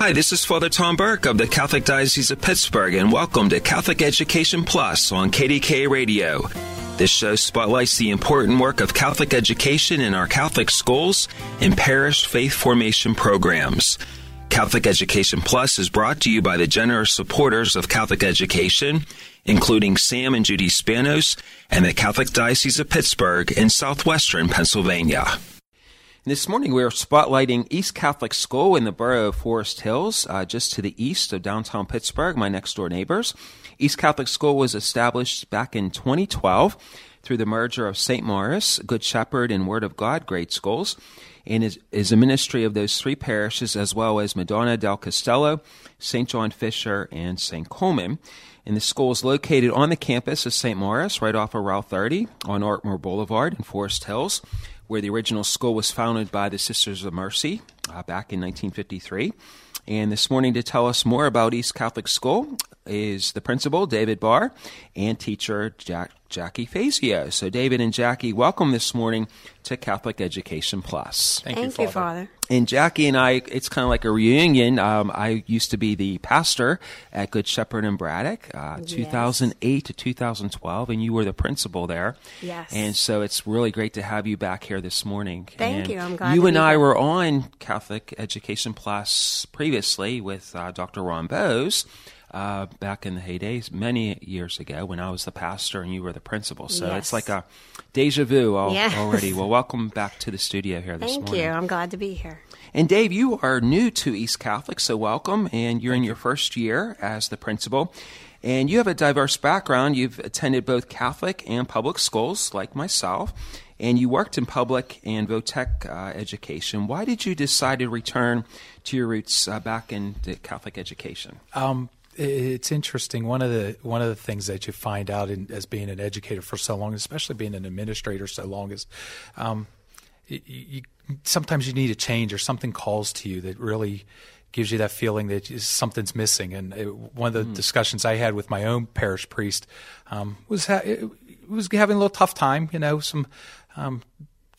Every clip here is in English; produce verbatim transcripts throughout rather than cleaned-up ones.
Hi, this is Father Tom Burke of the Catholic Diocese of Pittsburgh, and welcome to Catholic Education Plus on K D K A Radio. This show spotlights the important work of Catholic education in our Catholic schools and parish faith formation programs. Catholic Education Plus is brought to you by the generous supporters of Catholic education, including Sam and Judy Spanos and the Catholic Diocese of Pittsburgh in southwestern Pennsylvania. This morning we are spotlighting East Catholic School in the borough of Forest Hills, uh, just to the east of downtown Pittsburgh, my next-door neighbors. East Catholic School was established back in twenty twelve through the merger of Saint Maurice, Good Shepherd, and Word of God grade schools, and is, is a ministry of those three parishes as well as Madonna del Castello, Saint John Fisher, and Saint Coleman. And the school is located on the campus of Saint Maurice, right off of Route thirty on Artmore Boulevard in Forest Hills, where the original school was founded by the Sisters of Mercy uh, back in nineteen fifty-three. And this morning to tell us more about East Catholic School is the principal, David Barr, and teacher, Jack, Jackie Fazio. So David and Jackie, welcome this morning to Catholic Education Plus. Thank, Thank you, Father. Father. And Jackie and I, it's kind of like a reunion. Um, I used to be the pastor at Good Shepherd and Braddock, uh, yes. two thousand eight to two thousand twelve, and you were the principal there. Yes. And so it's really great to have you back here this morning. Thank and you. I'm glad you and I here. Were on Catholic Education Plus previously with uh, Doctor Ron Bowes. Uh, back in the heydays, many years ago, when I was the pastor and you were the principal. So yes. It's like a deja vu al- yes. already. Well, welcome back to the studio here this Thank morning. Thank you. I'm glad to be here. And Dave, you are new to East Catholic, so welcome. And you're Thank in your first year as the principal. And you have a diverse background. You've attended both Catholic and public schools, like myself. And you worked in public and Votech uh, education. Why did you decide to return to your roots uh, back into Catholic education? Um It's interesting. One of the one of the things that you find out in, as being an educator for so long, especially being an administrator so long, is um, you, you, sometimes you need a change or something calls to you that really gives you that feeling that something's missing. And it, one of the mm. discussions I had with my own parish priest um, was ha- it was having a little tough time, you know, some um,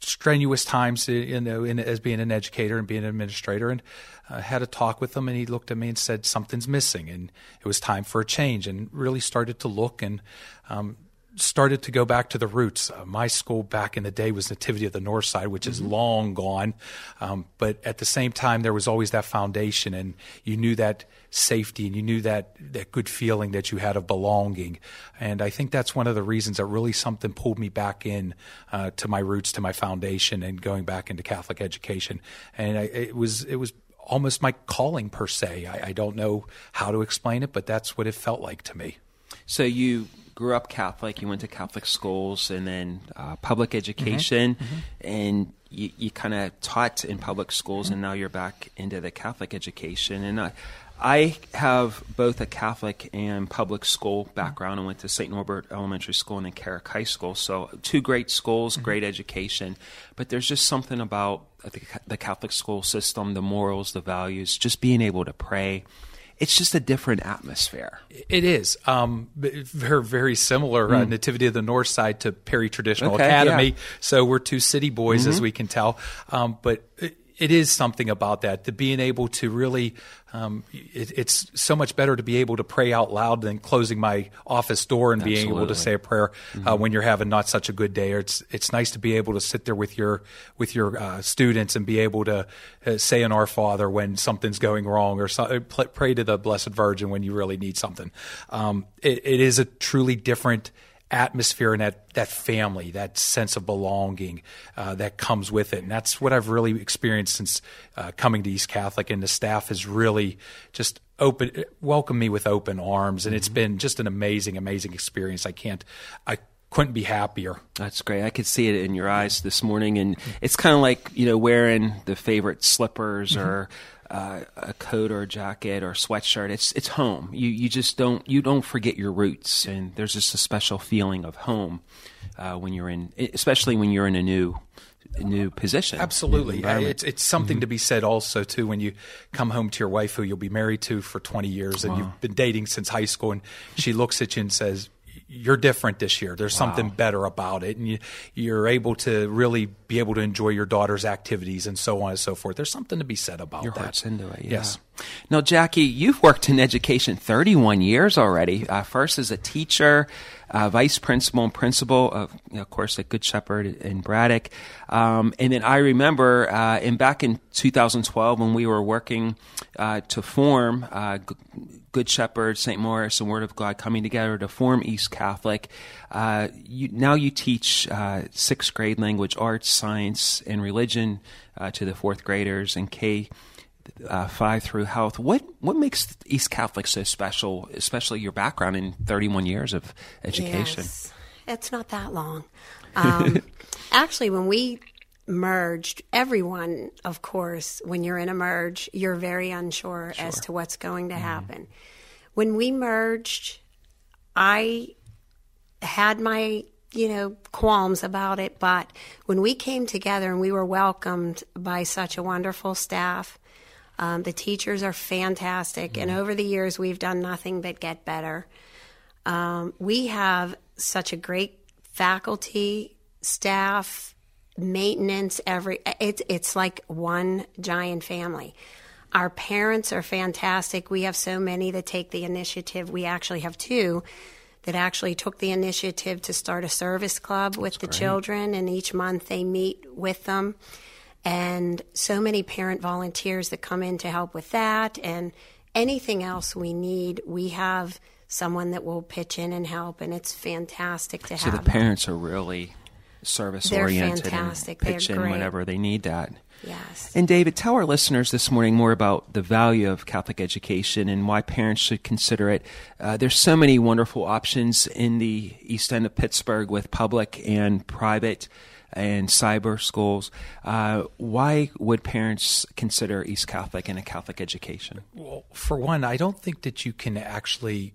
strenuous times, you know, in, as being an educator and being an administrator. And I had a talk with him, and he looked at me and said, something's missing, and it was time for a change, and really started to look and um, started to go back to the roots. Uh, my school back in the day was Nativity of the North Side, which mm-hmm. is long gone, um, but at the same time, there was always that foundation, and you knew that safety, and you knew that, that good feeling that you had of belonging. And I think that's one of the reasons that really something pulled me back in uh, to my roots, to my foundation, and going back into Catholic education. And I, it was it was almost my calling per se. I, I don't know how to explain it, but that's what it felt like to me. So you grew up Catholic, you went to Catholic schools and then uh, public education, mm-hmm. and you, you kind of taught in public schools, mm-hmm. and now you're back into the Catholic education. And I, I have both a Catholic and public school background. Mm-hmm. I went to Saint Norbert Elementary School and then Carrick High School. So two great schools, mm-hmm. great education, but there's just something about the, the Catholic school system, the morals, the values, just being able to pray. It's just a different atmosphere. It is. Um, very, very similar, mm. uh, Nativity of the North Side to Perry Traditional okay, Academy. Yeah. So we're two city boys, mm-hmm. as we can tell. Um, but it, it is something about that, to being able to really um, – it, it's so much better to be able to pray out loud than closing my office door and Absolutely. being able to say a prayer mm-hmm. uh, when you're having not such a good day. Or it's it's nice to be able to sit there with your with your uh, students and be able to uh, say an Our Father when something's going wrong, or so, pray to the Blessed Virgin when you really need something. Um, it, it is a truly different atmosphere, and that, that family, that sense of belonging uh, that comes with it. And that's what I've really experienced since uh, coming to East Catholic, and the staff has really just open welcomed me with open arms, and mm-hmm. it's been just an amazing, amazing experience. I can't, I couldn't be happier. That's great. I could see it in your eyes this morning, and it's kind of like, you know, wearing the favorite slippers mm-hmm. or uh, a coat or a jacket or a sweatshirt, it's it's home. You you just don't you don't forget your roots, and there's just a special feeling of home uh, when you're in, especially when you're in a new new position. Absolutely, new it's it's something mm-hmm. to be said also too when you come home to your wife who you'll be married to for twenty years and wow. you've been dating since high school, and she looks at you and says, "You're different this year. There's wow. something better about it." And you, you're able to really be able to enjoy your daughter's activities and so on and so forth. There's something to be said about your that. Your heart's into it. Yeah. Yes. Now, Jackie, you've worked in education thirty-one years already. Uh, first as a teacher, uh, vice principal and principal, of, of course, at Good Shepherd in Braddock. Um, and then I remember uh, in back in two thousand twelve when we were working uh, to form uh, Good Shepherd, Saint Maurice, and Word of God coming together to form East Catholic. Uh, you, now you teach uh, sixth grade language arts, science, and religion uh, to the fourth graders and K uh, five through health. What what makes East Catholic so special, especially your background in thirty-one years of education? Yes, it's not that long. Um, actually, when we merged, everyone, of course, when you're in a merge, you're very unsure sure. as to what's going to happen. Mm. When we merged, I had my, you know, qualms about it, but when we came together and we were welcomed by such a wonderful staff, um, the teachers are fantastic, mm. and over the years we've done nothing but get better. Um, we have such a great faculty, staff, maintenance, every it's it's like one giant family. Our parents are fantastic. We have so many that take the initiative. We actually have two that actually took the initiative to start a service club with That's the great. children, and each month they meet with them. And so many parent volunteers that come in to help with that, and anything else we need, we have someone that will pitch in and help, and it's fantastic to so have. So the parents them. are really service-oriented and pitch in whenever they need that. Yes. And David, tell our listeners this morning more about the value of Catholic education and why parents should consider it. Uh, there's so many wonderful options in the east end of Pittsburgh with public and private and cyber schools. Uh, why would parents consider East Catholic and a Catholic education? Well, for one, I don't think that you can actually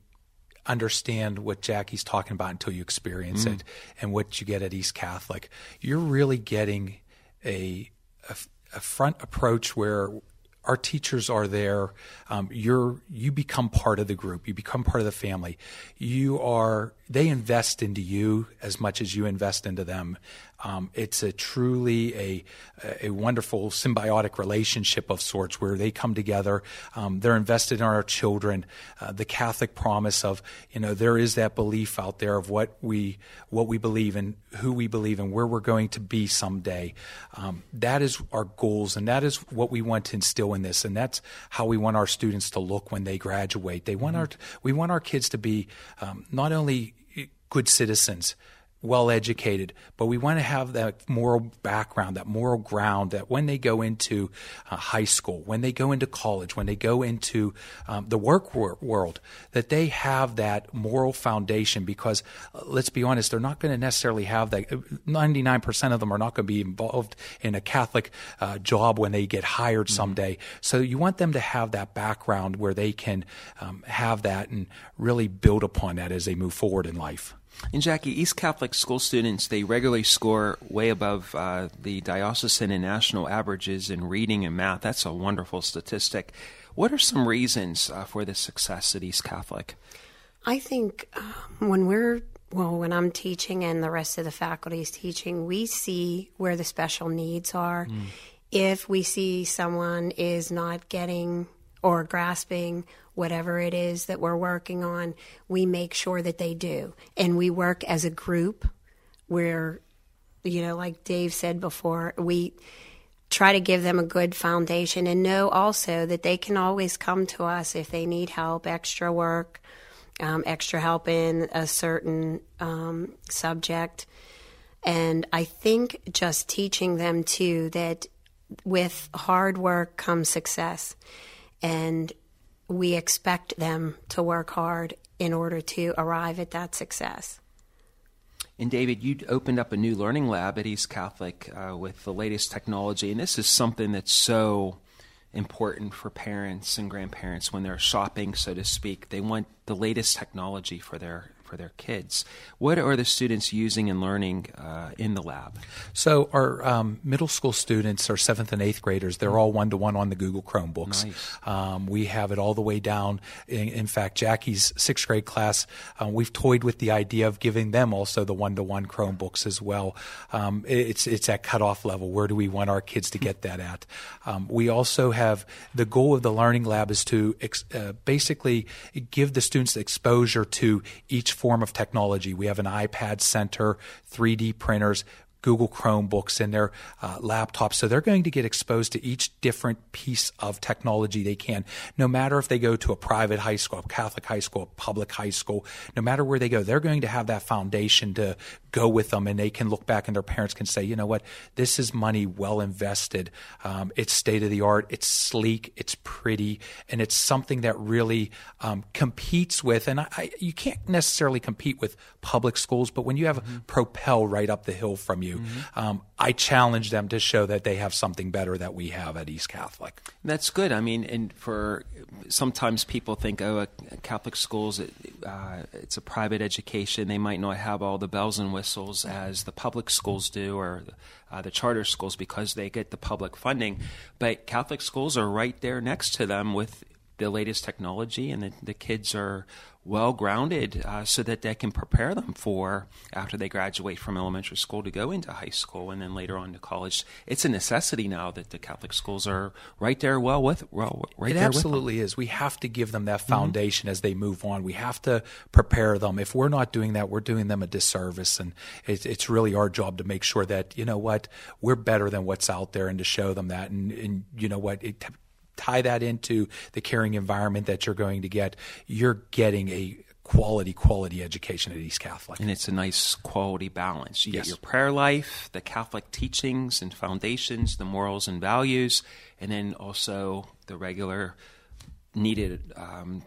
understand what Jackie's talking about until you experience mm. it, and what you get at East Catholic. You're really getting a a, a front approach where our teachers are there. Um, you're you become part of the group. You become part of the family. You are they invest into you as much as you invest into them. Um, it's a truly a a wonderful symbiotic relationship of sorts where they come together. Um, they're invested in our children. Uh, the Catholic promise of, you know, there is that belief out there of what we what we believe in, who we believe in, where we're going to be someday. Um, that is our goals, and that is what we want to instill in this, and that's how we want our students to look when they graduate. They want mm-hmm. our we want our kids to be um, not only good citizens, well-educated, but we want to have that moral background, that moral ground that when they go into uh, high school, when they go into college, when they go into um, the work wor- world, that they have that moral foundation, because uh, let's be honest, they're not going to necessarily have that. ninety-nine percent of them are not going to be involved in a Catholic uh, job when they get hired mm-hmm. someday. So you want them to have that background where they can um, have that and really build upon that as they move forward in life. And Jackie, East Catholic School students, they regularly score way above uh, the diocesan and national averages in reading and math. That's a wonderful statistic. What are some reasons uh, for the success at East Catholic? I think um, when we're, well, when I'm teaching and the rest of the faculty is teaching, we see where the special needs are. Mm. If we see someone is not getting or grasping whatever it is that we're working on, we make sure that they do. And we work as a group where, you know, like Dave said before, we try to give them a good foundation and know also that they can always come to us if they need help, extra work, um, extra help in a certain um, subject. And I think just teaching them, too, that with hard work comes success. And we expect them to work hard in order to arrive at that success. And David, you opened up a new learning lab at East Catholic uh, with the latest technology, and this is something that's so important for parents and grandparents when they're shopping, so to speak. They want the latest technology for their for their kids. What are the students using and learning uh, in the lab? So our um, middle school students are seventh and eighth graders. They're all one-to-one on the Google Chromebooks. Nice. Um, we have it all the way down. In, in fact, Jackie's sixth grade class, uh, we've toyed with the idea of giving them also the one-to-one Chromebooks as well. Um, it's, it's at cutoff level. Where do we want our kids to get that at? Um, we also have the goal of the learning lab is to ex- uh, basically give the students exposure to each form of technology. We have an iPad center, three D printers, Google Chromebooks, and their uh, laptops. So they're going to get exposed to each different piece of technology they can, no matter if they go to a private high school, a Catholic high school, a public high school, no matter where they go, they're going to have that foundation to go with them, and they can look back and their parents can say, you know what, this is money well invested. Um, it's state-of-the-art, it's sleek, it's pretty, and it's something that really um, competes with, and I, I, you can't necessarily compete with public schools, but when you have mm-hmm. Propel right up the hill from you, Mm-hmm. Um, I challenge them to show that they have something better that we have at East Catholic. That's good. I mean, and for sometimes people think, oh, a Catholic schools, uh, it's a private education. They might not have all the bells and whistles as the public schools do, or uh, the charter schools, because they get the public funding. But Catholic schools are right there next to them with the latest technology, and the, the kids are well-grounded uh, so that they can prepare them for, after they graduate from elementary school, to go into high school and then later on to college. It's a necessity now that the Catholic schools are right there well with well right it there absolutely with them. Is. We have to give them that foundation mm-hmm. as they move on. We have to prepare them. If we're not doing that, we're doing them a disservice, and it's, it's really our job to make sure that, you know what, we're better than what's out there, and to show them that, and, and you know what, it tie that into the caring environment that you're going to get. You're getting a quality, quality education at East Catholic. And it's a nice quality balance. You yes. get your prayer life, the Catholic teachings and foundations, the morals and values, and then also the regular needed um,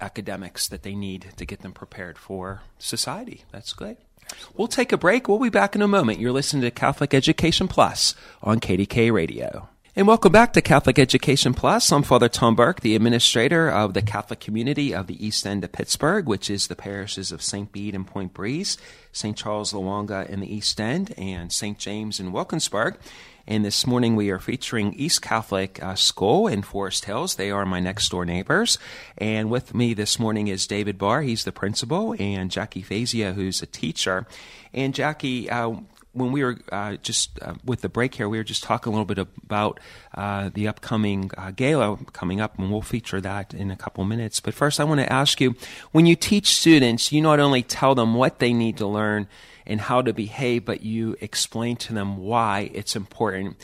academics that they need to get them prepared for society. That's good. Absolutely. We'll take a break. We'll be back in a moment. You're listening to Catholic Education Plus on K D K A Radio. And welcome back to Catholic Education Plus. I'm Father Tom Burke, the administrator of the Catholic community of the East End of Pittsburgh, which is the parishes of Saint Bede and Point Breeze, Saint Charles Loanga in the East End, and Saint James in Wilkinsburg. And this morning we are featuring East Catholic uh, School in Forest Hills. They are my next-door neighbors. And with me this morning is David Barr. He's the principal, and Jackie Fazio, who's a teacher. And Jackie... Uh, When we were uh, just uh, with the break here, we were just talking a little bit about uh, the upcoming uh, gala coming up, and we'll feature that in a couple minutes. But first, I want to ask you, when you teach students, you not only tell them what they need to learn and how to behave, but you explain to them why it's important.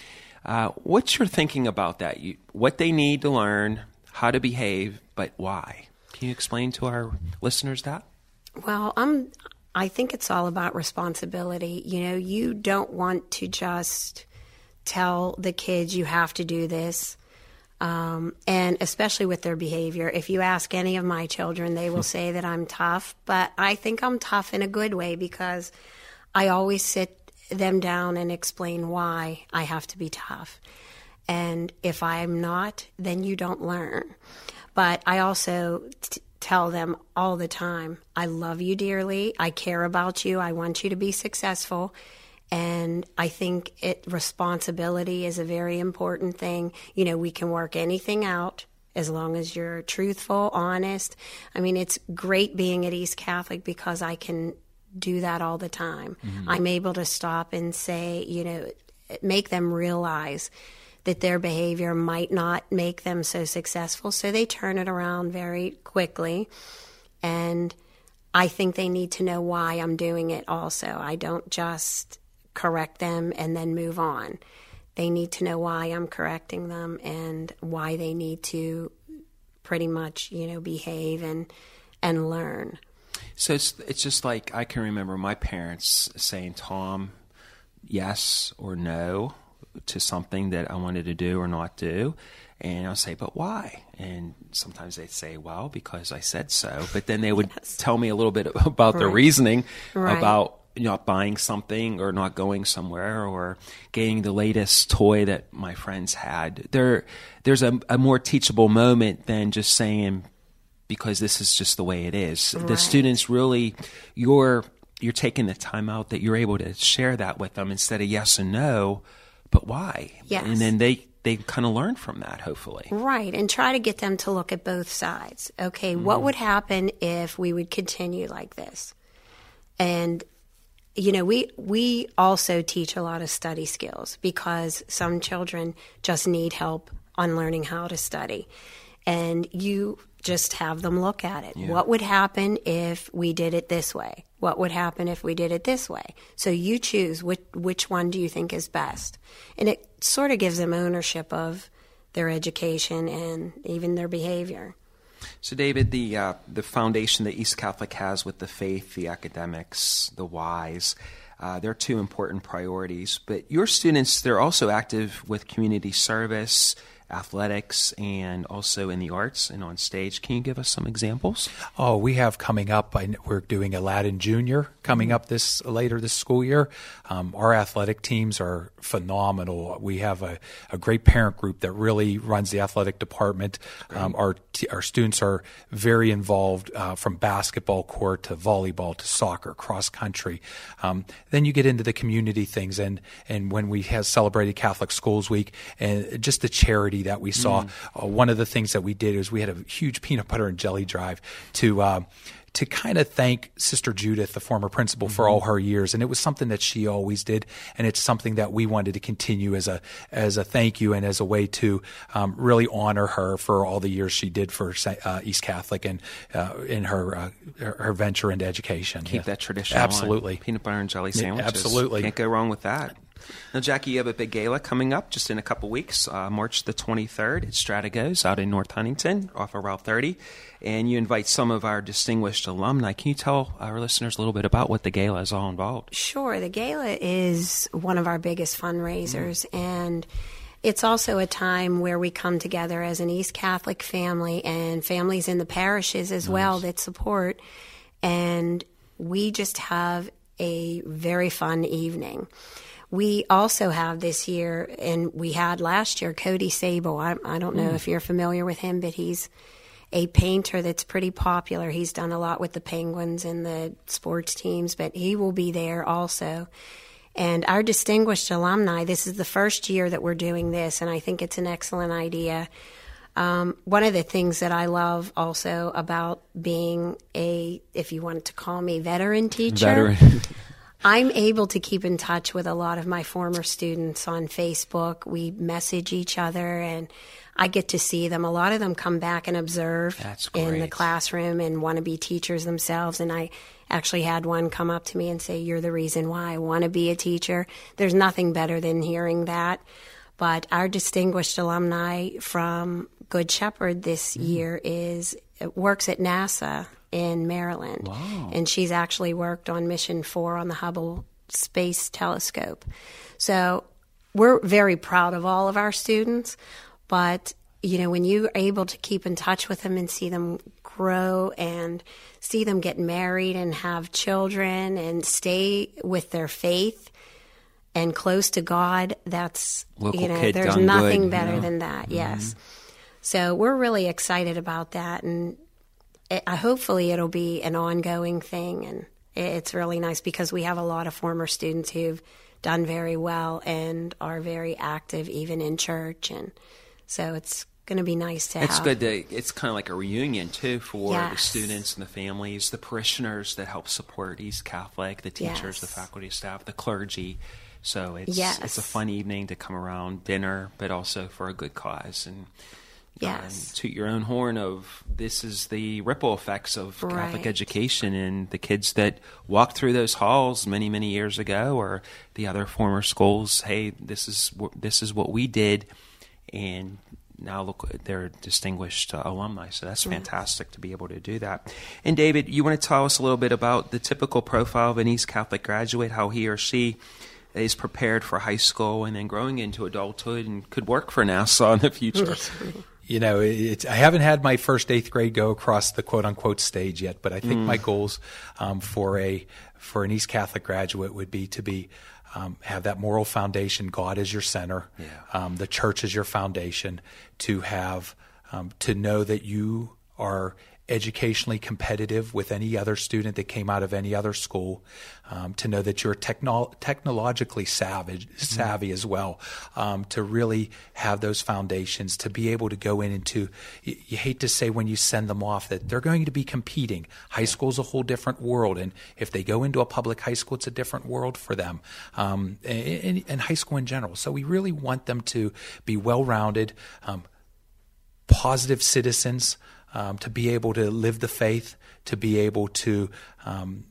Uh, what's your thinking about that? You, what they need to learn, how to behave, but why? Can you explain to our listeners that? Well, I'm... I think it's all about responsibility. You know, you don't want to just tell the kids you have to do this, um, and especially with their behavior. If you ask any of my children, they will say that I'm tough, but I think I'm tough in a good way, because I always sit them down and explain why I have to be tough. And if I'm not, then you don't learn. But I also... T- tell them all the time, I love you dearly, I care about you, I want you to be successful. And I think it responsibility is a very important thing. You know, we can work anything out as long as you're truthful, honest. I mean, it's great being at East Catholic because I can do that all the time. Mm-hmm. I'm able to stop and say, you know, make them realize that their behavior might not make them so successful, so they turn it around very quickly. And I think they need to know why I'm doing it also. I don't just correct them and then move on. They need to know why I'm correcting them and why they need to pretty much, you know, behave and and learn. So it's it's just like I can remember my parents saying, Tom, yes or no, to something that I wanted to do or not do. And I'll say, but why? And sometimes they'd say, well, because I said so. But then they would yes. tell me a little bit about right. the reasoning right. about not buying something or not going somewhere or getting the latest toy that my friends had. There, there's a, a more teachable moment than just saying, because this is just the way it is. Right. The students really, you're you're taking the time out that you're able to share that with them instead of yes and no, but why? Yes. And then they, they kind of learn from that, hopefully. Right, and try to get them to look at both sides. Okay, mm. What would happen if we would continue like this? And you know, we we also teach a lot of study skills because some children just need help on learning how to study. And you just have them look at it. Yeah. What would happen if we did it this way? What would happen if we did it this way? So you choose which, which one do you think is best. And it sort of gives them ownership of their education and even their behavior. So, David, the uh, the foundation that East Catholic has with the faith, the academics, the whys, uh, they're two important priorities. But your students, they're also active with community service, athletics, and also in the arts and on stage. Can you give us some examples? Oh, we have coming up, we're doing Aladdin Junior coming up this later this school year. Um, our athletic teams are phenomenal. We have a, a great parent group that really runs the athletic department. Um, our t- our students are very involved uh, from basketball court to volleyball to soccer, cross country. Um, then you get into the community things, and, and when we have celebrated Catholic Schools Week, and just the charity that we saw. Mm. Uh, one of the things that we did is we had a huge peanut butter and jelly drive to uh, to kind of thank Sister Judith, the former principal, mm-hmm. for all her years. And it was something that she always did, and it's something that we wanted to continue as a as a thank you and as a way to um, really honor her for all the years she did for uh, East Catholic and uh, in her, uh, her her venture into education. Keep yeah. that tradition absolutely. On. Peanut butter and jelly sandwiches. Absolutely. Can't go wrong with that. Now, Jackie, you have a big gala coming up just in a couple weeks, uh, March the twenty-third at Stratigos out in North Huntington off of Route thirty, and you invite some of our distinguished alumni. Can you tell our listeners a little bit about what the gala is all involved? Sure. The gala is one of our biggest fundraisers, mm-hmm. and it's also a time where we come together as an East Catholic family and families in the parishes as nice. Well that support, and we just have a very fun evening. We also have this year, and we had last year, Cody Sable. I, I don't know mm. if you're familiar with him, but he's a painter that's pretty popular. He's done a lot with the Penguins and the sports teams, but he will be there also. And our distinguished alumni, this is the first year that we're doing this, and I think it's an excellent idea. Um, one of the things that I love also about being a, if you wanted to call me, veteran teacher. Veteran. I'm able to keep in touch with a lot of my former students on Facebook. We message each other, and I get to see them. A lot of them come back and observe in the classroom and want to be teachers themselves. And I actually had one come up to me and say, "You're the reason why I want to be a teacher." There's nothing better than hearing that. But our distinguished alumni from Good Shepherd this mm. year is works at NASA in Maryland. Wow. And she's actually worked on Mission four on the Hubble Space Telescope. So we're very proud of all of our students, but you know, when you're able to keep in touch with them and see them grow and see them get married and have children and stay with their faith and close to God, that's, local you know, there's nothing good, better you know? Than that. Mm-hmm. Yes. So we're really excited about that, and I, hopefully it'll be an ongoing thing, and it's really nice because we have a lot of former students who've done very well and are very active even in church, and so it's going to be nice to it's have. It's good to, it's kind of like a reunion too for yes. the students and the families, the parishioners that help support East Catholic, the teachers, yes. the faculty, staff, the clergy. So it's yes. it's a fun evening to come around, dinner, but also for a good cause. And Yes. Um, toot your own horn of this is the ripple effects of right. Catholic education and the kids that walked through those halls many, many years ago, or the other former schools. Hey, this is this is what we did, and now look, they're distinguished uh, alumni. So that's fantastic yes. to be able to do that. And David, you want to tell us a little bit about the typical profile of an East Catholic graduate, how he or she is prepared for high school and then growing into adulthood and could work for NASA in the future. you know, it's, I haven't had my first eighth grade go across the quote unquote stage yet, but I think mm. my goals um, for a for an East Catholic graduate would be to be um, have that moral foundation. God is your center. Yeah. Um, the church is your foundation. To have um, to know that you are educationally competitive with any other student that came out of any other school, um, to know that you're technol- technologically savage, savvy mm. as well, um, to really have those foundations, to be able to go in and to, you, you hate to say when you send them off that they're going to be competing. High school's a whole different world, and if they go into a public high school, it's a different world for them, um, and, and high school in general. So we really want them to be well-rounded, um, positive citizens, Um, to be able to live the faith, to be able to um,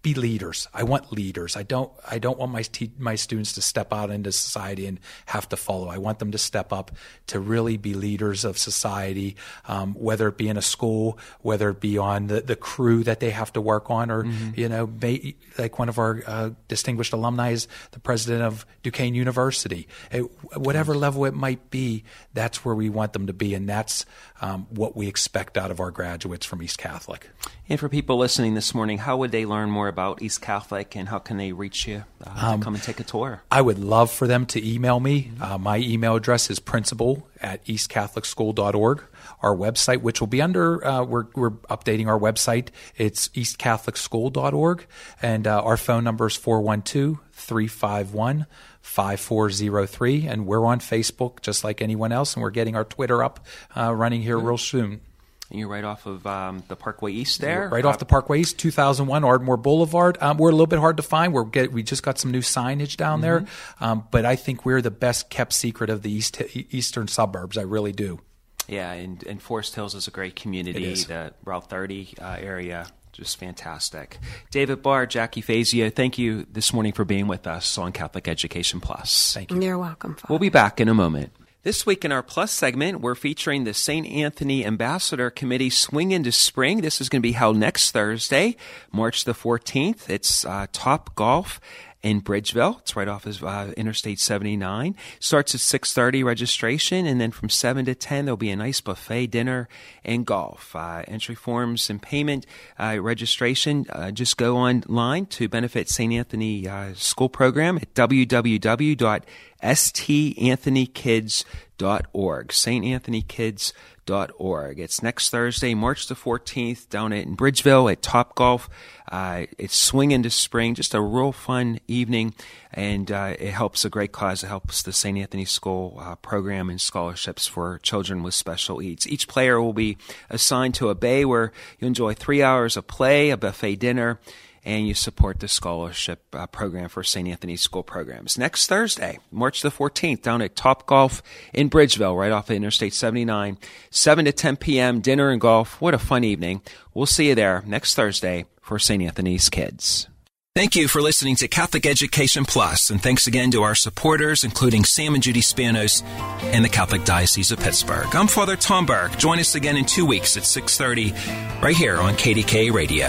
be leaders. I want leaders. I don't. I don't want my te- my students to step out into society and have to follow. I want them to step up to really be leaders of society, um, whether it be in a school, whether it be on the, the crew that they have to work on, or mm-hmm. you know, may, like one of our uh, distinguished alumni is the president of Duquesne University. It, whatever mm-hmm. level it might be, that's where we want them to be, and that's um, what we expect out of our graduates from East Catholic. And for people listening this morning, how would they learn more about East Catholic, and how can they reach you uh, um, to come and take a tour? I would love for them to email me. Mm-hmm. Uh, my email address is principal at east catholic school dot org. Our website, which will be under, uh, we're, we're updating our website. It's east catholic school dot org. And uh, our phone number is four one two, three five one, five four zero three. And we're on Facebook just like anyone else. And we're getting our Twitter up uh, running here mm-hmm. real soon. And you're right off of um, the Parkway East there? Right uh, off the Parkway East, two thousand one Artmore Boulevard. Um, we're a little bit hard to find. We're get, we just got some new signage down mm-hmm. there. Um, but I think we're the best kept secret of the east, eastern suburbs. I really do. Yeah, and, and Forest Hills is a great community. It is. The Route thirty uh, area, just fantastic. David Barr, Jackie Fazio, thank you this morning for being with us on Catholic Education Plus. Thank you. You're welcome, Father. We'll be back in a moment. This week in our Plus segment, we're featuring the Saint Anthony Ambassador Committee Swing into Spring. This is going to be held next Thursday, March the fourteenth. It's uh, Top Golf in Bridgeville. It's right off of uh, Interstate seventy-nine. Starts at six thirty registration, and then from seven to ten, there'll be a nice buffet, dinner, and golf. Uh, entry forms and payment uh, registration, uh, just go online to benefit Saint Anthony uh, School Program at w w w dot s t anthony kids dot org, s t anthony kids dot org. It's next Thursday, March the fourteenth, down in Bridgeville at Top Golf. Uh, it's Swing into Spring, just a real fun evening, and uh, it helps a great cause. It helps the Saint Anthony School uh, program and scholarships for children with special needs. Each player will be assigned to a bay where you enjoy three hours of play, a buffet dinner, and you support the scholarship uh, program for Saint Anthony School Programs. Next Thursday, March the fourteenth, down at Top Golf in Bridgeville, right off of Interstate seventy-nine, seven to ten p.m., dinner and golf. What a fun evening. We'll see you there next Thursday for Saint Anthony's Kids. Thank you for listening to Catholic Education Plus, and thanks again to our supporters, including Sam and Judy Spanos and the Catholic Diocese of Pittsburgh. I'm Father Tom Burke. Join us again in two weeks at six thirty, right here on K D K A Radio.